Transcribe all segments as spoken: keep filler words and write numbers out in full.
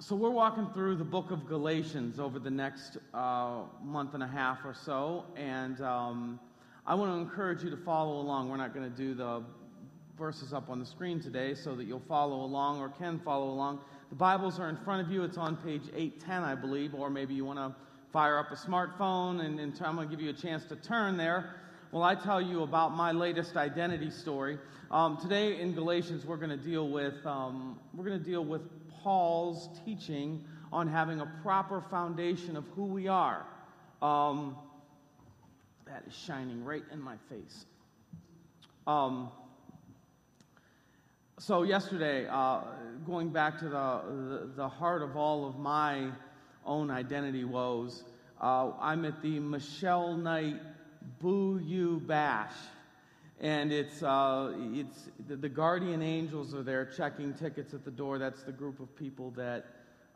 So we're walking through the book of Galatians over the next uh, month and a half or so, and um, I want to encourage you to follow along. We're not going to do the verses up on the screen today so that you'll follow along or can follow along. The Bibles are in front of you. It's on page eight ten, I believe, or maybe you want to fire up a smartphone, and, and I'm going to give you a chance to turn there. Well, I tell you about my latest identity story. Um, today in Galatians, we're going to deal with um, we're going to deal with Paul's teaching on having a proper foundation of who we are. Um, that is shining right in my face. Um, so yesterday, uh, going back to the, the the heart of all of my own identity woes, uh, I'm at the Michelle Knight Boo You Bash, and it's uh, it's the, the guardian angels are there checking tickets at the door. That's the group of people that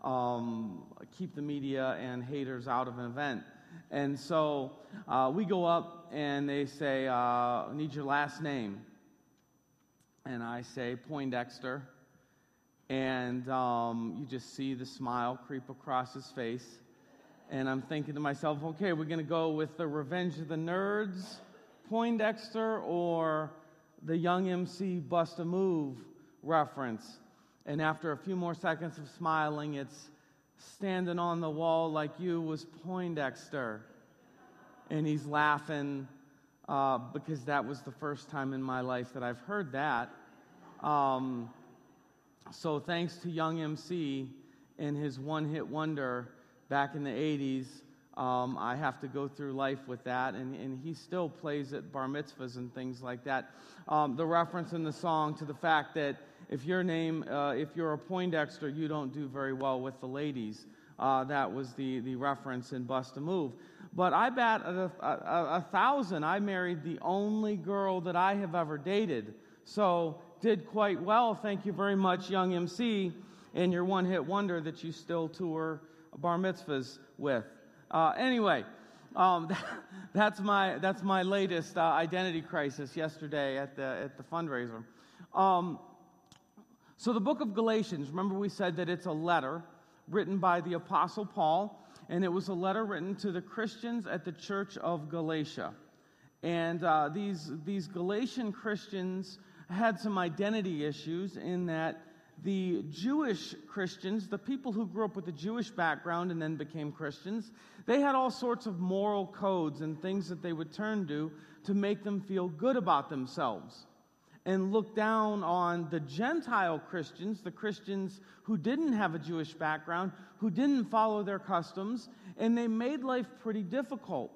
um, keep the media and haters out of an event. And so uh, we go up and they say, uh, I need your last name, and I say Poindexter, and um, you just see the smile creep across his face. And I'm thinking to myself, okay, we're going to go with the Revenge of the Nerds, Poindexter, or the Young M C Bust a Move reference. And after a few more seconds of smiling, it's standing on the wall like you was Poindexter. And he's laughing uh, because that was the first time in my life that I've heard that. Um, so thanks to Young M C and his one-hit wonder, back in the eighties, um, I have to go through life with that, and, and he still plays at bar mitzvahs and things like that. Um, the reference in the song to the fact that if your name, uh, if you're a Poindexter, you don't do very well with the ladies. Uh, that was the, the reference in Bust a Move. But I bet a, a, a thousand I married the only girl that I have ever dated. So did quite well. Thank you very much, Young M C, and your one-hit wonder that you still tour bar mitzvahs with. Uh, anyway, um, that, that's my that's my latest uh, identity crisis yesterday at the at the fundraiser. Um, so the book of Galatians. Remember, we said that it's a letter written by the Apostle Paul, and it was a letter written to the Christians at the Church of Galatia. And uh, these these Galatian Christians had some identity issues in that. The Jewish Christians, the people who grew up with a Jewish background and then became Christians, they had all sorts of moral codes and things that they would turn to to make them feel good about themselves and look down on the Gentile Christians, the Christians who didn't have a Jewish background, who didn't follow their customs, and they made life pretty difficult.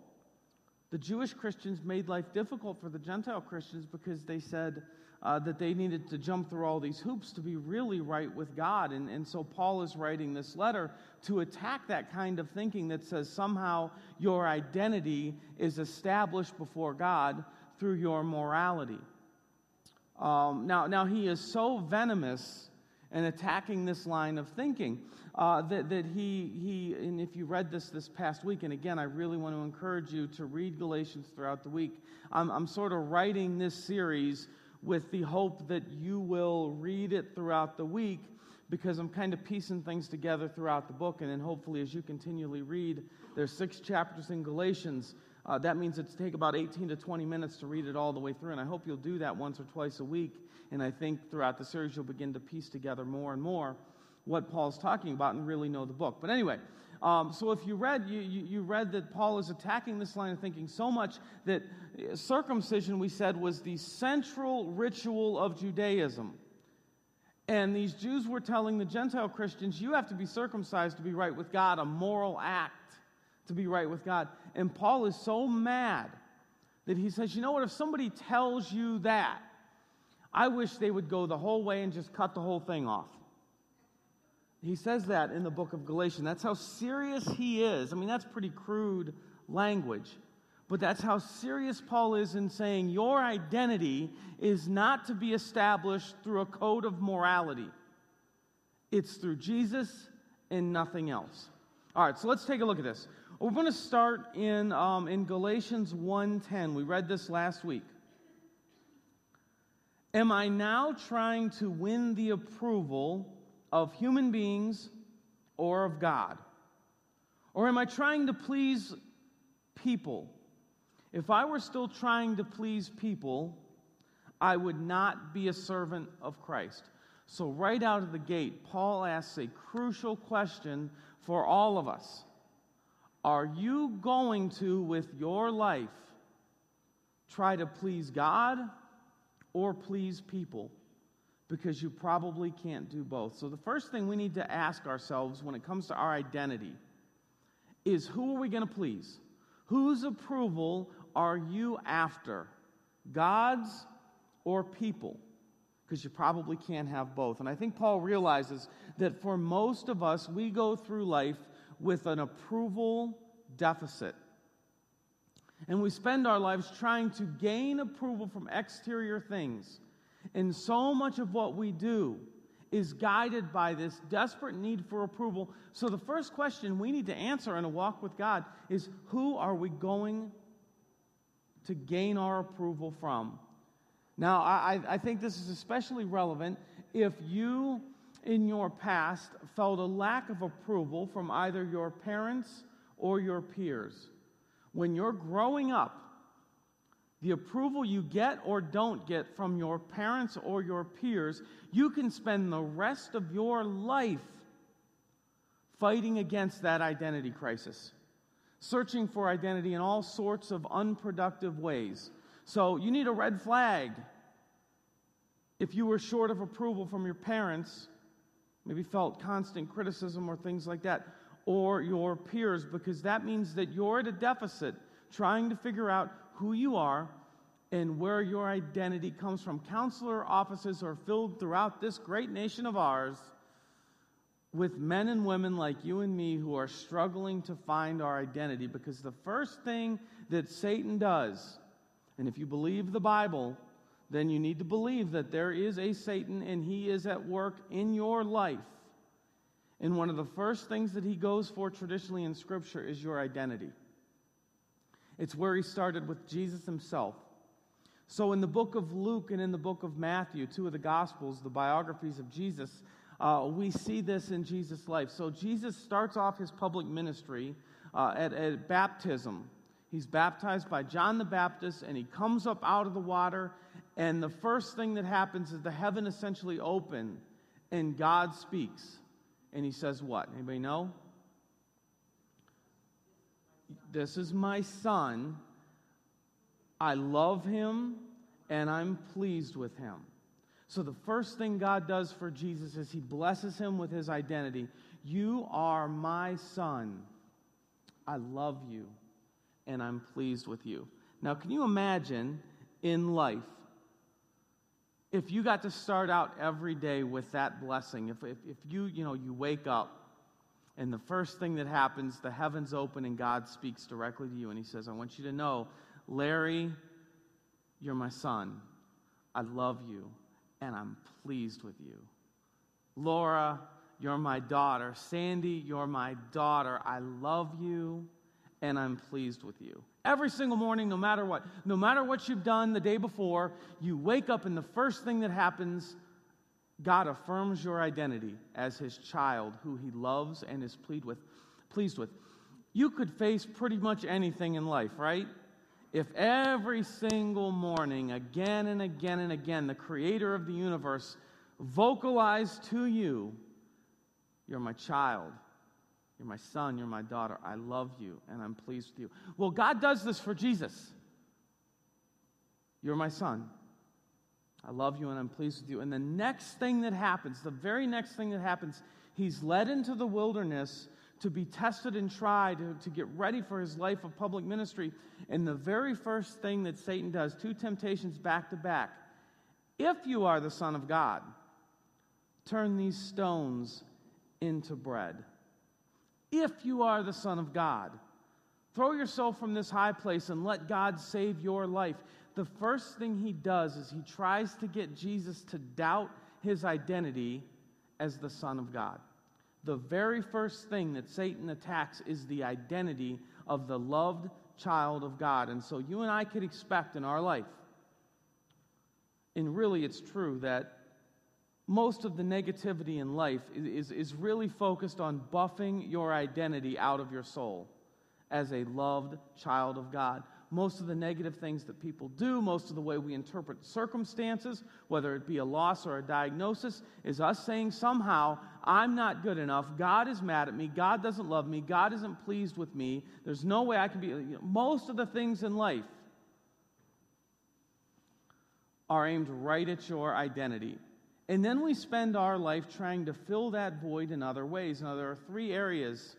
The Jewish Christians made life difficult for the Gentile Christians because they said, Uh, that they needed to jump through all these hoops to be really right with God. And, and so Paul is writing this letter to attack that kind of thinking that says somehow your identity is established before God through your morality. Um, now, now he is so venomous in attacking this line of thinking uh, that, that he, he, and if you read this this past week, and again, I really want to encourage you to read Galatians throughout the week. I'm, I'm sort of writing this series with the hope that you will read it throughout the week, because I'm kind of piecing things together throughout the book, and then hopefully as you continually read, there's six chapters in Galatians. Uh, that means it's take about eighteen to twenty minutes to read it all the way through, and I hope you'll do that once or twice a week, and I think throughout the series you'll begin to piece together more and more what Paul's talking about and really know the book. But anyway, um, so if you read, you, you, you read that Paul is attacking this line of thinking so much that circumcision, we said, was the central ritual of Judaism. And these Jews were telling the Gentile Christians, you have to be circumcised to be right with God, a moral act to be right with God. And Paul is so mad that he says, you know what, if somebody tells you that, I wish they would go the whole way and just cut the whole thing off. He says that in the book of Galatians. That's how serious he is. I mean, that's pretty crude language. But that's how serious Paul is in saying your identity is not to be established through a code of morality. It's through Jesus and nothing else. All right, so let's take a look at this. We're going to start in, um, in Galatians one ten. We read this last week. Am I now trying to win the approval of human beings or of God? Or am I trying to please people? If I were still trying to please people, I would not be a servant of Christ. So right out of the gate, Paul asks a crucial question for all of us. Are you going to, with your life, try to please God or please people? Because you probably can't do both. So the first thing we need to ask ourselves when it comes to our identity is, who are we going to please? Whose approval are you after? God's or people? Because you probably can't have both. And I think Paul realizes that for most of us, we go through life with an approval deficit. And we spend our lives trying to gain approval from exterior things. And so much of what we do is guided by this desperate need for approval. So the first question we need to answer in a walk with God is, who are we going to gain our approval from? Now, I, I think this is especially relevant if you, in your past, felt a lack of approval from either your parents or your peers. When you're growing up, the approval you get or don't get from your parents or your peers, you can spend the rest of your life fighting against that identity crisis, searching for identity in all sorts of unproductive ways. So you need a red flag. If you were short of approval from your parents, maybe felt constant criticism or things like that, or your peers, because that means that you're at a deficit trying to figure out who you are and where your identity comes from. Counselor offices are filled throughout this great nation of ours with men and women like you and me who are struggling to find our identity, because the first thing that Satan does, and if you believe the Bible, then you need to believe that there is a Satan and he is at work in your life. And one of the first things that he goes for traditionally in Scripture is your identity. It's where he started with Jesus himself. So in the book of Luke and in the book of Matthew, two of the Gospels, the biographies of Jesus, uh, we see this in Jesus' life. So Jesus starts off his public ministry uh, at, at baptism. He's baptized by John the Baptist, and he comes up out of the water, and the first thing that happens is the heaven essentially open, and God speaks. And he says what? Anybody know? This is my son. I love him, and I'm pleased with him. So the first thing God does for Jesus is he blesses him with his identity. You are my son. I love you, and I'm pleased with you. Now, can you imagine in life if you got to start out every day with that blessing? If, if, if you, you know, you wake up and the first thing that happens, the heavens open and God speaks directly to you and he says, I want you to know, Larry, you're my son. I love you and I'm pleased with you. Laura, you're my daughter. Sandy, you're my daughter. I love you and I'm pleased with you. Every single morning, no matter what, no matter what you've done the day before, you wake up and the first thing that happens, God affirms your identity as his child who he loves and is pleased with. Pleased with. You could face pretty much anything in life, right? If every single morning, again and again and again, the creator of the universe vocalized to you, you're my child. You're my son, you're my daughter, I love you, and I'm pleased with you. Well, God does this for Jesus. You're my son. I love you, and I'm pleased with you. And the next thing that happens, the very next thing that happens, he's led into the wilderness to be tested and tried, to, to get ready for his life of public ministry. And the very first thing that Satan does, two temptations back to back, if you are the Son of God, turn these stones into bread. If you are the Son of God, throw yourself from this high place and let God save your life. The first thing he does is he tries to get Jesus to doubt his identity as the Son of God. The very first thing that Satan attacks is the identity of the loved child of God. And so you and I could expect in our life, and really it's true, that most of the negativity in life is, is really focused on buffing your identity out of your soul as a loved child of God. Most of the negative things that people do, most of the way we interpret circumstances, whether it be a loss or a diagnosis, is us saying somehow, I'm not good enough, God is mad at me, God doesn't love me, God isn't pleased with me, there's no way I can be... You know, most of the things in life are aimed right at your identity. And then we spend our life trying to fill that void in other ways. Now, there are three areas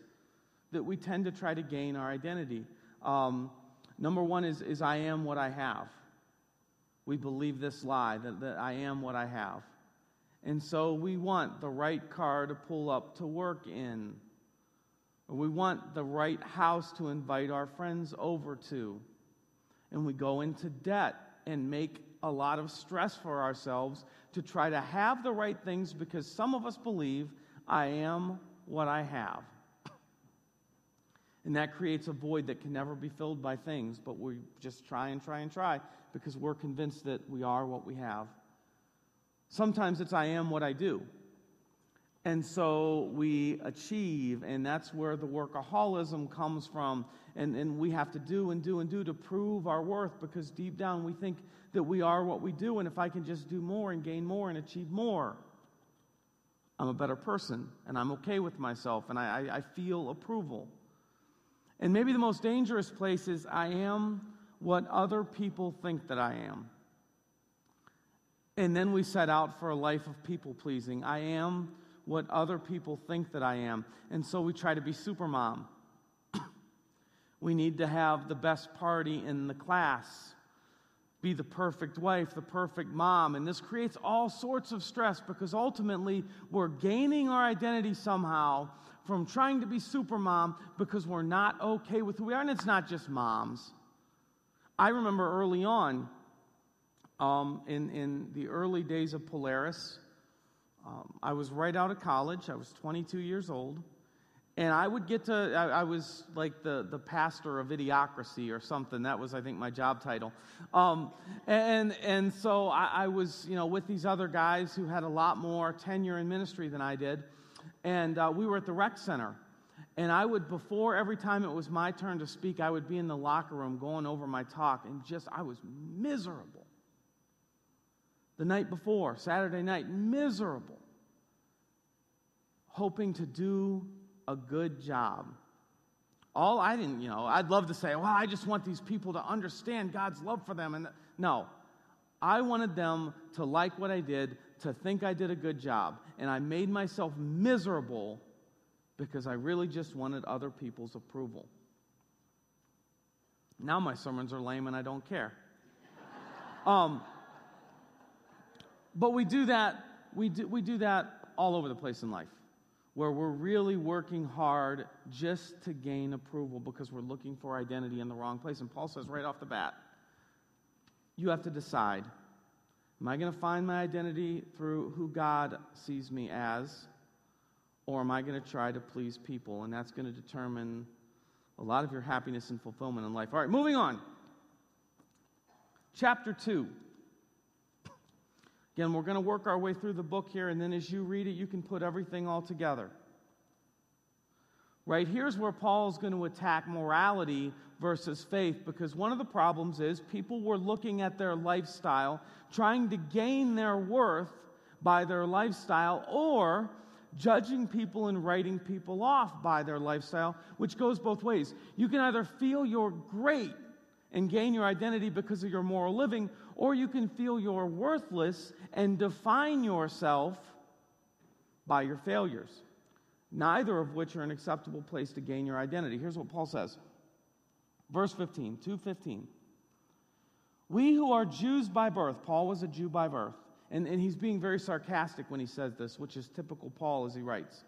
that we tend to try to gain our identity. Um... Number one is, is I am what I have. We believe this lie, that, that I am what I have. And so we want the right car to pull up to work in. Or we want the right house to invite our friends over to. And we go into debt and make a lot of stress for ourselves to try to have the right things, because some of us believe I am what I have. And that creates a void that can never be filled by things, but we just try and try and try because we're convinced that we are what we have. Sometimes it's I am what I do. And so we achieve, and that's where the workaholism comes from. And, and we have to do and do and do to prove our worth, because deep down we think that we are what we do, and if I can just do more and gain more and achieve more, I'm a better person, and I'm okay with myself, and I, I, I feel approval. And maybe the most dangerous place is I am what other people think that I am. And then we set out for a life of people-pleasing. I am what other people think that I am. And so we try to be supermom. We need to have the best party in the class, be the perfect wife, the perfect mom. And this creates all sorts of stress, because ultimately we're gaining our identity somehow from trying to be super mom, because we're not okay with who we are. And it's not just moms. I remember early on, um, in, in the early days of Polaris, um, I was right out of college. I was twenty-two years old. And I would get to, I, I was like the, the pastor of Idiocracy or something. That was, I think, my job title. Um, and and so I, I was, you know, with these other guys who had a lot more tenure in ministry than I did. And uh, we were at the rec center, and I would, before every time it was my turn to speak, I would be in the locker room going over my talk, and just, I was miserable. The night before, Saturday night, miserable, hoping to do a good job. All I didn't, you know, I'd love to say, well, I just want these people to understand God's love for them, and th- no, I wanted them to like what I did, to think I did a good job, and I made myself miserable because I really just wanted other people's approval. Now my sermons are lame and I don't care. um, but we do that, we do, we do that all over the place in life, where we're really working hard just to gain approval because we're looking for identity in the wrong place. And Paul says right off the bat, you have to decide, am I going to find my identity through who God sees me as, or am I going to try to please people? And that's going to determine a lot of your happiness and fulfillment in life. All right, moving on. Chapter two. Again, we're going to work our way through the book here, and then as you read it, you can put everything all together. Right, here's where Paul's going to attack morality versus faith, because one of the problems is people were looking at their lifestyle, trying to gain their worth by their lifestyle, or judging people and writing people off by their lifestyle, which goes both ways. You can either feel you're great and gain your identity because of your moral living, or you can feel you're worthless and define yourself by your failures. Neither of which are an acceptable place to gain your identity. Here's what Paul says. Verse fifteen, two fifteen. We who are Jews by birth, Paul was a Jew by birth, and, and he's being very sarcastic when he says this, which is typical Paul as he writes.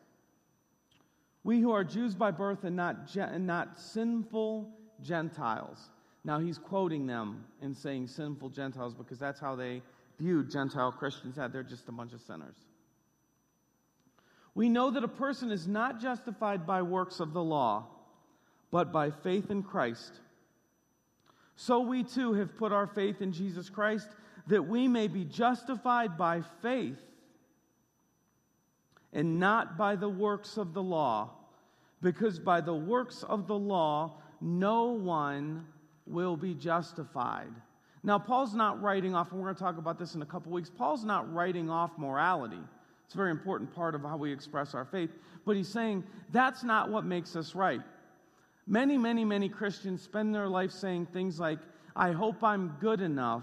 We who are Jews by birth and not, and not sinful Gentiles. Now he's quoting them and saying sinful Gentiles because that's how they viewed Gentile Christians, that they're just a bunch of sinners. We know that a person is not justified by works of the law, but by faith in Christ. So we too have put our faith in Jesus Christ, that we may be justified by faith and not by the works of the law, because by the works of the law no one will be justified. Now, Paul's not writing off, and we're going to talk about this in a couple weeks, Paul's not writing off morality. It's a very important part of how we express our faith. But he's saying that's not what makes us right. Many, many, many Christians spend their life saying things like, I hope I'm good enough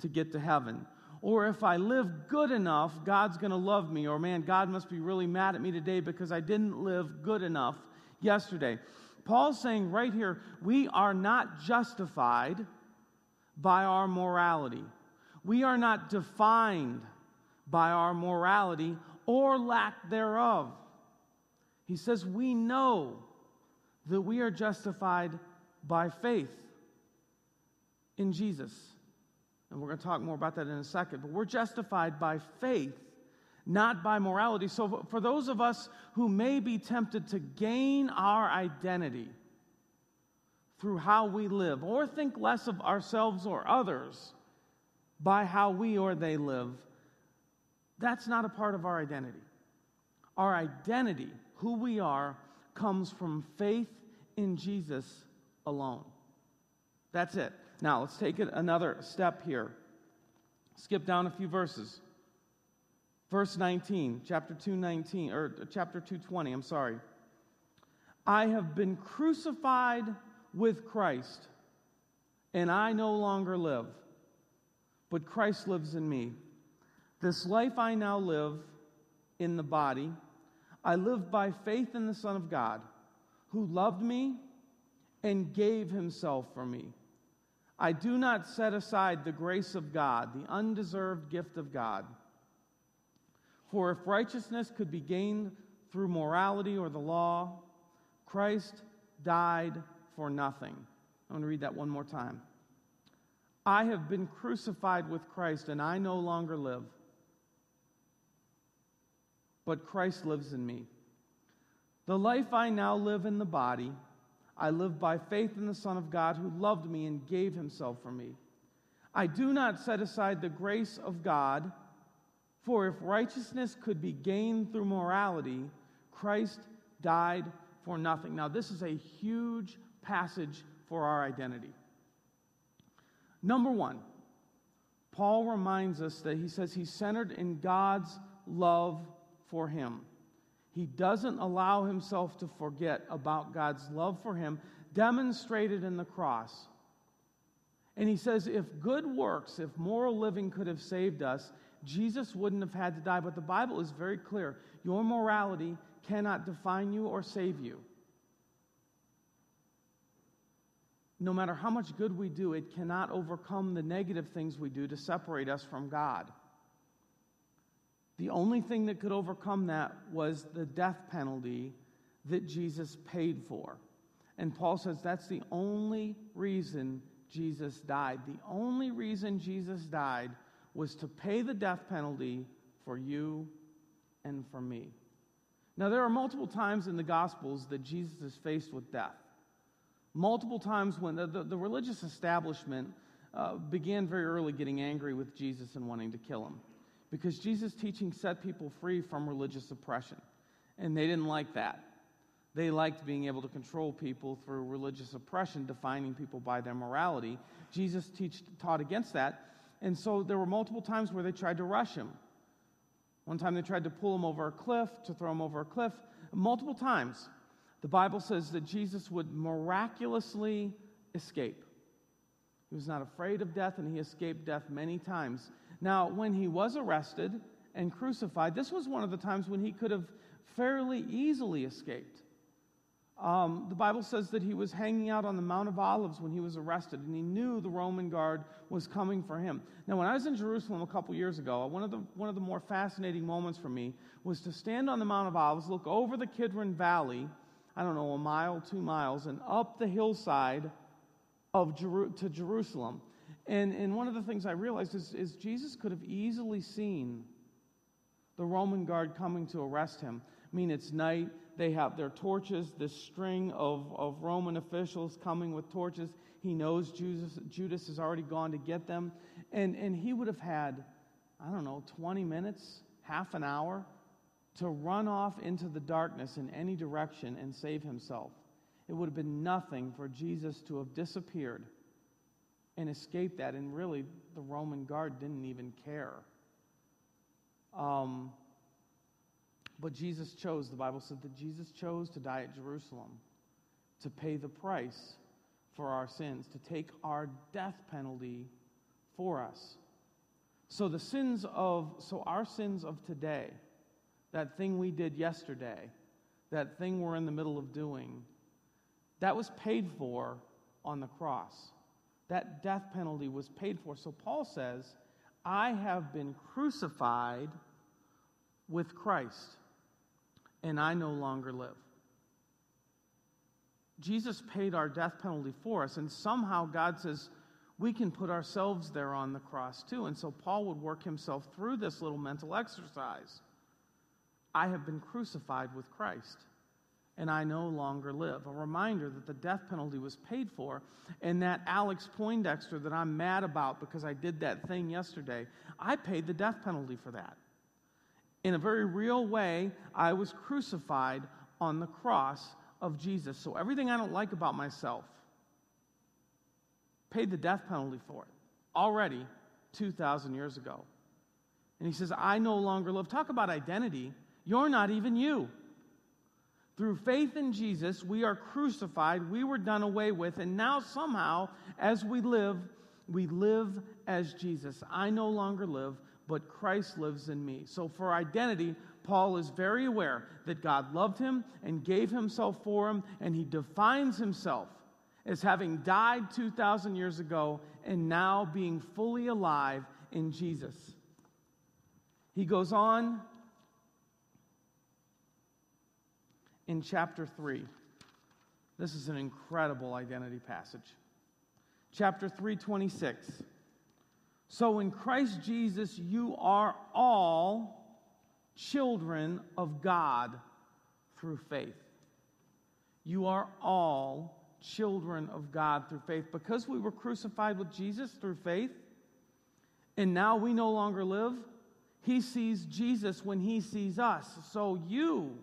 to get to heaven. Or if I live good enough, God's going to love me. Or man, God must be really mad at me today because I didn't live good enough yesterday. Paul's saying right here, we are not justified by our morality. We are not defined by our morality or lack thereof. He says we know that we are justified by faith in Jesus. And we're going to talk more about that in a second. But we're justified by faith, not by morality. So for those of us who may be tempted to gain our identity through how we live, or think less of ourselves or others by how we or they live, that's not a part of our identity. Our identity, who we are, comes from faith in Jesus alone. That's it. Now, let's take it another step here. Skip down a few verses. Verse nineteen, chapter two nineteen, or chapter two twenty, I'm sorry. I have been crucified with Christ, and I no longer live, but Christ lives in me. This life I now live in the body, I live by faith in the Son of God, who loved me and gave himself for me. I do not set aside the grace of God, the undeserved gift of God. For if righteousness could be gained through morality or the law, Christ died for nothing. I'm going to read that one more time. I have been crucified with Christ, and I no longer live, but Christ lives in me. The life I now live in the body, I live by faith in the Son of God who loved me and gave himself for me. I do not set aside the grace of God, for if righteousness could be gained through morality, Christ died for nothing. Now, this is a huge passage for our identity. Number one, Paul reminds us that he says he's centered in God's love for him. He doesn't allow himself to forget about God's love for him, demonstrated in the cross. And he says, if good works, if moral living could have saved us, Jesus wouldn't have had to die. But the Bible is very clear. Your morality cannot define you or save you. No matter how much good we do, it cannot overcome the negative things we do to separate us from God. The only thing that could overcome that was the death penalty that Jesus paid for. And Paul says that's the only reason Jesus died. The only reason Jesus died was to pay the death penalty for you and for me. Now, there are multiple times in the Gospels that Jesus is faced with death. Multiple times when the, the, the religious establishment uh, began very early getting angry with Jesus and wanting to kill him. Because Jesus' teaching set people free from religious oppression. And they didn't like that. They liked being able to control people through religious oppression, defining people by their morality. Jesus teach, taught against that. And so there were multiple times where they tried to rush him. One time they tried to pull him over a cliff, to throw him over a cliff. Multiple times. The Bible says that Jesus would miraculously escape. He was not afraid of death, and he escaped death many times. Now, when he was arrested and crucified, this was one of the times when he could have fairly easily escaped. Um, the Bible says that he was hanging out on the Mount of Olives when he was arrested, and he knew the Roman guard was coming for him. Now, when I was in Jerusalem a couple years ago, one of the, one of the more fascinating moments for me was to stand on the Mount of Olives, look over the Kidron Valley, I don't know, a mile, two miles, and up the hillside of Jer- to Jerusalem. And, and one of the things I realized is, is Jesus could have easily seen the Roman guard coming to arrest him. I mean, it's night, they have their torches, this string of, of Roman officials coming with torches. He knows Judas, Judas has already gone to get them. And, and he would have had, I don't know, twenty minutes, half an hour to run off into the darkness in any direction and save himself. It would have been nothing for Jesus to have disappeared and escaped that, and really the Roman guard didn't even care. Um, but Jesus chose, the Bible said that Jesus chose to die at Jerusalem, to pay the price for our sins, to take our death penalty for us. So the sins of, so our sins of today, that thing we did yesterday, that thing we're in the middle of doing, that was paid for on the cross. That death penalty was paid for. So Paul says, I have been crucified with Christ, and I no longer live. Jesus paid our death penalty for us, and somehow God says we can put ourselves there on the cross too. And so Paul would work himself through this little mental exercise. I have been crucified with Christ, and I no longer live. A reminder that the death penalty was paid for, and that Alex Poindexter that I'm mad about because I did that thing yesterday, I paid the death penalty for that. In a very real way, I was crucified on the cross of Jesus. So everything I don't like about myself, paid the death penalty for it already two thousand years ago. And he says, I no longer live. Talk about identity. You're not even you. Through faith in Jesus, we are crucified, we were done away with, and now somehow, as we live, we live as Jesus. I no longer live, but Christ lives in me. So for identity, Paul is very aware that God loved him and gave himself for him, and he defines himself as having died two thousand years ago and now being fully alive in Jesus. He goes on in chapter three. This is an incredible identity passage. Chapter three twenty-six. So in Christ Jesus, you are all children of God through faith. You are all children of God through faith. Because we were crucified with Jesus through faith, and now we no longer live, he sees Jesus when he sees us. So you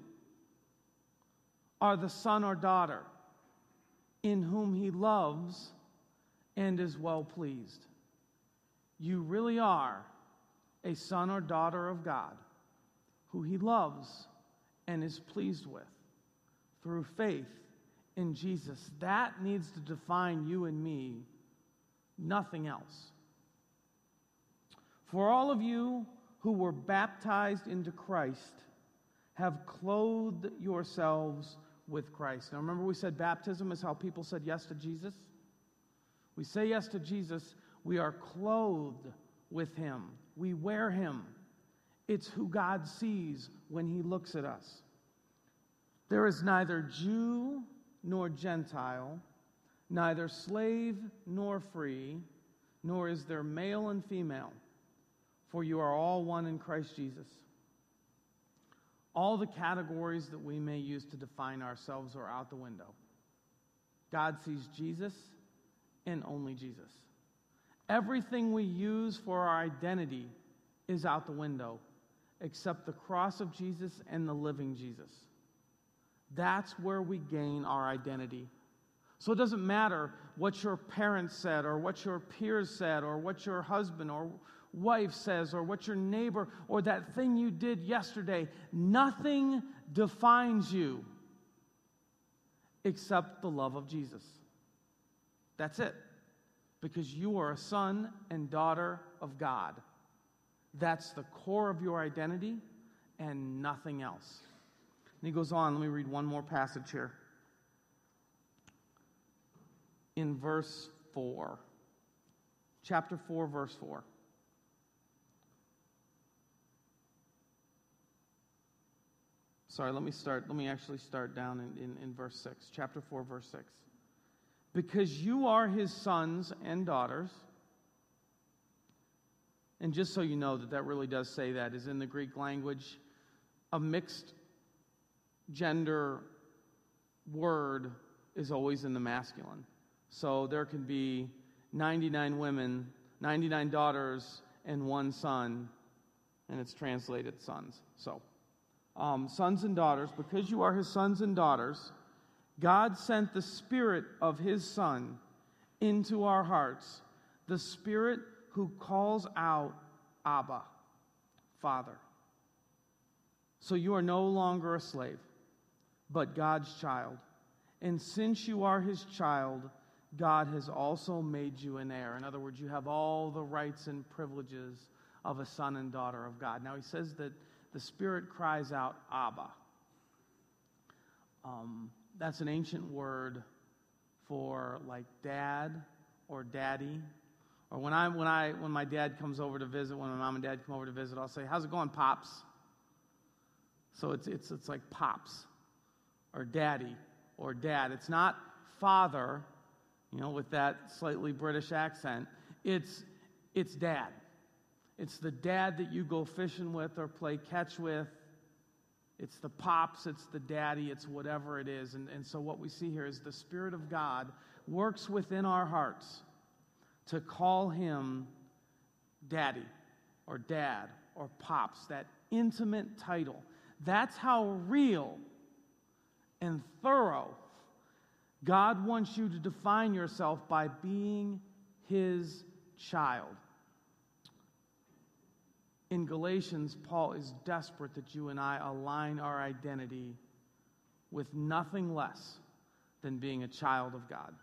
are the son or daughter in whom he loves and is well pleased. You really are a son or daughter of God who he loves and is pleased with through faith in Jesus. That needs to define you and me, nothing else. For all of you who were baptized into Christ, have clothed yourselves with Christ. Now remember, we said baptism is how people said yes to Jesus. We say yes to Jesus, we are clothed with him. We wear him. It's who God sees when he looks at us. There is neither Jew nor Gentile, neither slave nor free, nor is there male and female, for you are all one in Christ Jesus. All the categories that we may use to define ourselves are out the window. God sees Jesus and only Jesus. Everything we use for our identity is out the window, except the cross of Jesus and the living Jesus. That's where we gain our identity. So it doesn't matter what your parents said, or what your peers said, or what your husband or wife says, or what your neighbor, or that thing you did yesterday. Nothing defines you except the love of Jesus. That's it. Because you are a son and daughter of God. That's the core of your identity and nothing else. And he goes on. Let me read one more passage here. In verse four. Chapter four, verse four. Sorry, let me start. Let me actually start down in, in, in verse six. Chapter four, verse six. Because you are his sons and daughters. And just so you know that that really does say that, is in the Greek language a mixed gender word is always in the masculine. So there can be ninety-nine women, ninety-nine daughters, and one son, and it's translated sons. So um, sons and daughters, because you are his sons and daughters, God sent the Spirit of his Son into our hearts, the Spirit who calls out, Abba, Father. So you are no longer a slave, but God's child. And since you are his child, God has also made you an heir. In other words, you have all the rights and privileges of a son and daughter of God. Now, he says that the Spirit cries out, Abba. Um, that's an ancient word for like dad or daddy. Or when I when I when my dad comes over to visit, when my mom and dad come over to visit, I'll say, "How's it going, Pops?" So it's it's it's like Pops, or Daddy, or Dad. It's not Father, you know, with that slightly British accent. It's it's Dad. It's the dad that you go fishing with or play catch with. It's the Pops. It's the Daddy. It's whatever it is. And and so what we see here is the Spirit of God works within our hearts to call him Daddy or Dad or Pops, that intimate title. That's how real and thorough God wants you to define yourself, by being his child. In Galatians, Paul is desperate that you and I align our identity with nothing less than being a child of God.